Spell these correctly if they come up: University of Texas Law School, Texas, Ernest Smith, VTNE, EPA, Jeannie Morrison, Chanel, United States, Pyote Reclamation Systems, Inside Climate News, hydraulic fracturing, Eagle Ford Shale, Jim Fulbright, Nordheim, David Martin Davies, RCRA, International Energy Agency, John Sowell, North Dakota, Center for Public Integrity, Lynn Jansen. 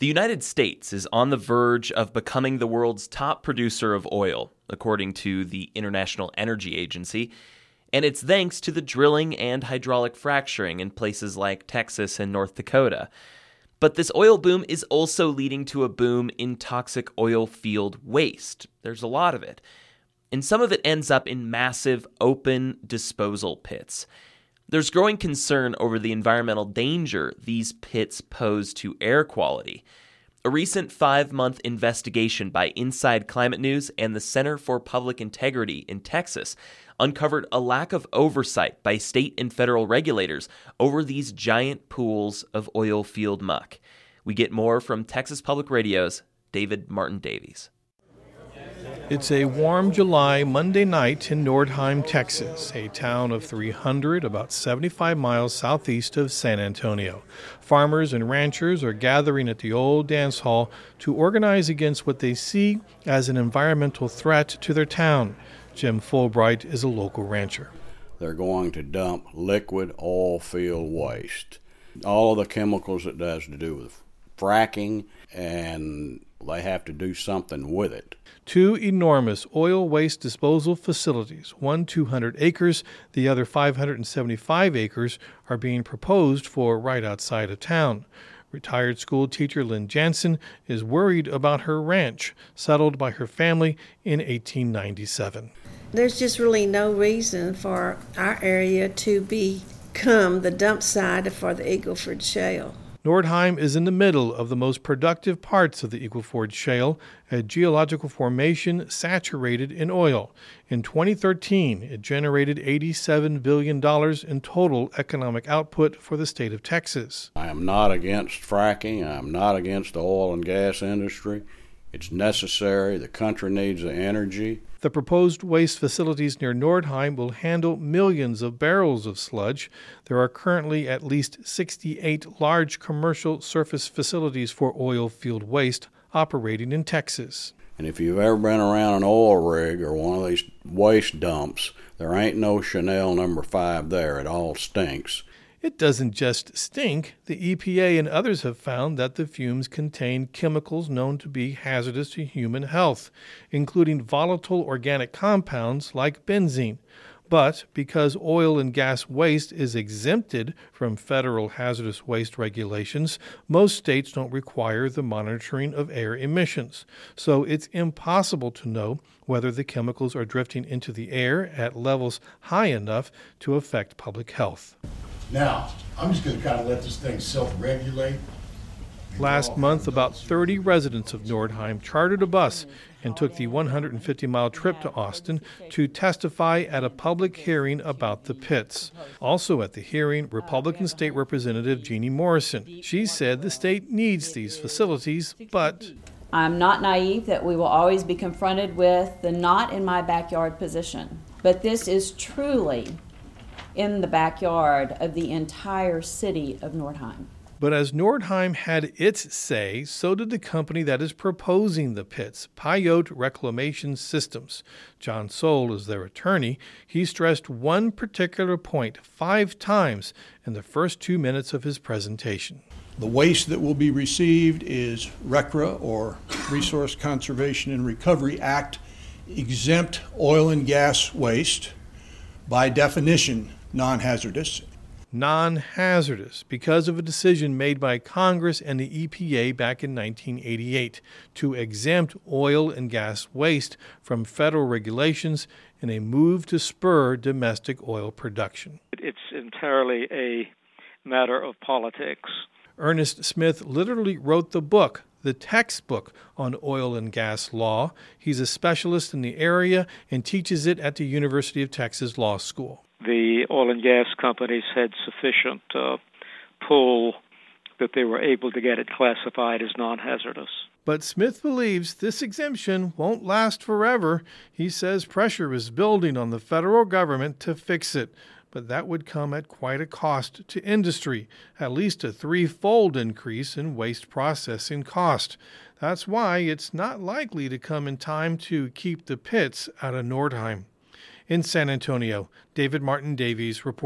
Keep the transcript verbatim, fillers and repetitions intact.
The United States is on the verge of becoming the world's top producer of oil, according to the International Energy Agency, and it's thanks to the drilling and hydraulic fracturing in places like Texas and North Dakota. But this oil boom is also leading to a boom in toxic oil field waste. There's a lot of it. And some of it ends up in massive open disposal pits. There's growing concern over the environmental danger these pits pose to air quality. A recent five-month investigation by Inside Climate News and the Center for Public Integrity in Texas uncovered a lack of oversight by state and federal regulators over these giant pools of oil field muck. We get more from Texas Public Radio's David Martin Davies. It's a warm July Monday night in Nordheim, Texas, a town of three hundred, about seventy-five miles southeast of San Antonio. Farmers and ranchers are gathering at the old dance hall to organize against what they see as an environmental threat to their town. Jim Fulbright is a local rancher. They're going to dump liquid oil field waste. All of the chemicals it does to do with fracking, and they have to do something with it. Two enormous oil waste disposal facilities, one two hundred acres, the other five hundred seventy-five acres, are being proposed for right outside of town. Retired school teacher Lynn Jansen is worried about her ranch, settled by her family in eighteen ninety-seven. There's just really no reason for our area to become the dump site for the Eagle Ford Shale. Nordheim is in the middle of the most productive parts of the Eagle Ford Shale, a geological formation saturated in oil. In twenty thirteen, it generated eighty-seven billion dollars in total economic output for the state of Texas. I am not against fracking. I am not against the oil and gas industry. It's necessary. The country needs the energy. The proposed waste facilities near Nordheim will handle millions of barrels of sludge. There are currently at least sixty-eight large commercial surface facilities for oil field waste operating in Texas. And if you've ever been around an oil rig or one of these waste dumps, there ain't no Chanel number five there. It all stinks. It doesn't just stink. The E P A and others have found that the fumes contain chemicals known to be hazardous to human health, including volatile organic compounds like benzene. But because oil and gas waste is exempted from federal hazardous waste regulations, most states don't require the monitoring of air emissions. So it's impossible to know whether the chemicals are drifting into the air at levels high enough to affect public health. Now, I'm just going to kind of let this thing self-regulate. Last month, about thirty residents of Nordheim chartered a bus and took the one hundred fifty mile trip to Austin to testify at a public hearing about the pits. Also at the hearing, Republican State Representative Jeannie Morrison. She said the state needs these facilities, but... I'm not naive that we will always be confronted with the not in my backyard position, but this is truly in the backyard of the entire city of Nordheim. But as Nordheim had its say, so did the company that is proposing the pits, Pyote Reclamation Systems. John Sowell is their attorney. He stressed one particular point five times in the first two minutes of his presentation. The waste that will be received is R C R A, or Resource Conservation and Recovery Act, exempt oil and gas waste, by definition non-hazardous. Non-hazardous because of a decision made by Congress and the E P A back in nineteen eighty-eight to exempt oil and gas waste from federal regulations in a move to spur domestic oil production. It's entirely a matter of politics. Ernest Smith literally wrote the book, the textbook on oil and gas law. He's a specialist in the area and teaches it at the University of Texas Law School. The oil and gas companies had sufficient uh, pull that they were able to get it classified as non-hazardous. But Smith believes this exemption won't last forever. He says pressure is building on the federal government to fix it. But that would come at quite a cost to industry, at least a threefold increase in waste processing cost. That's why it's not likely to come in time to keep the pits out of Nordheim. In San Antonio, David Martin Davies reports.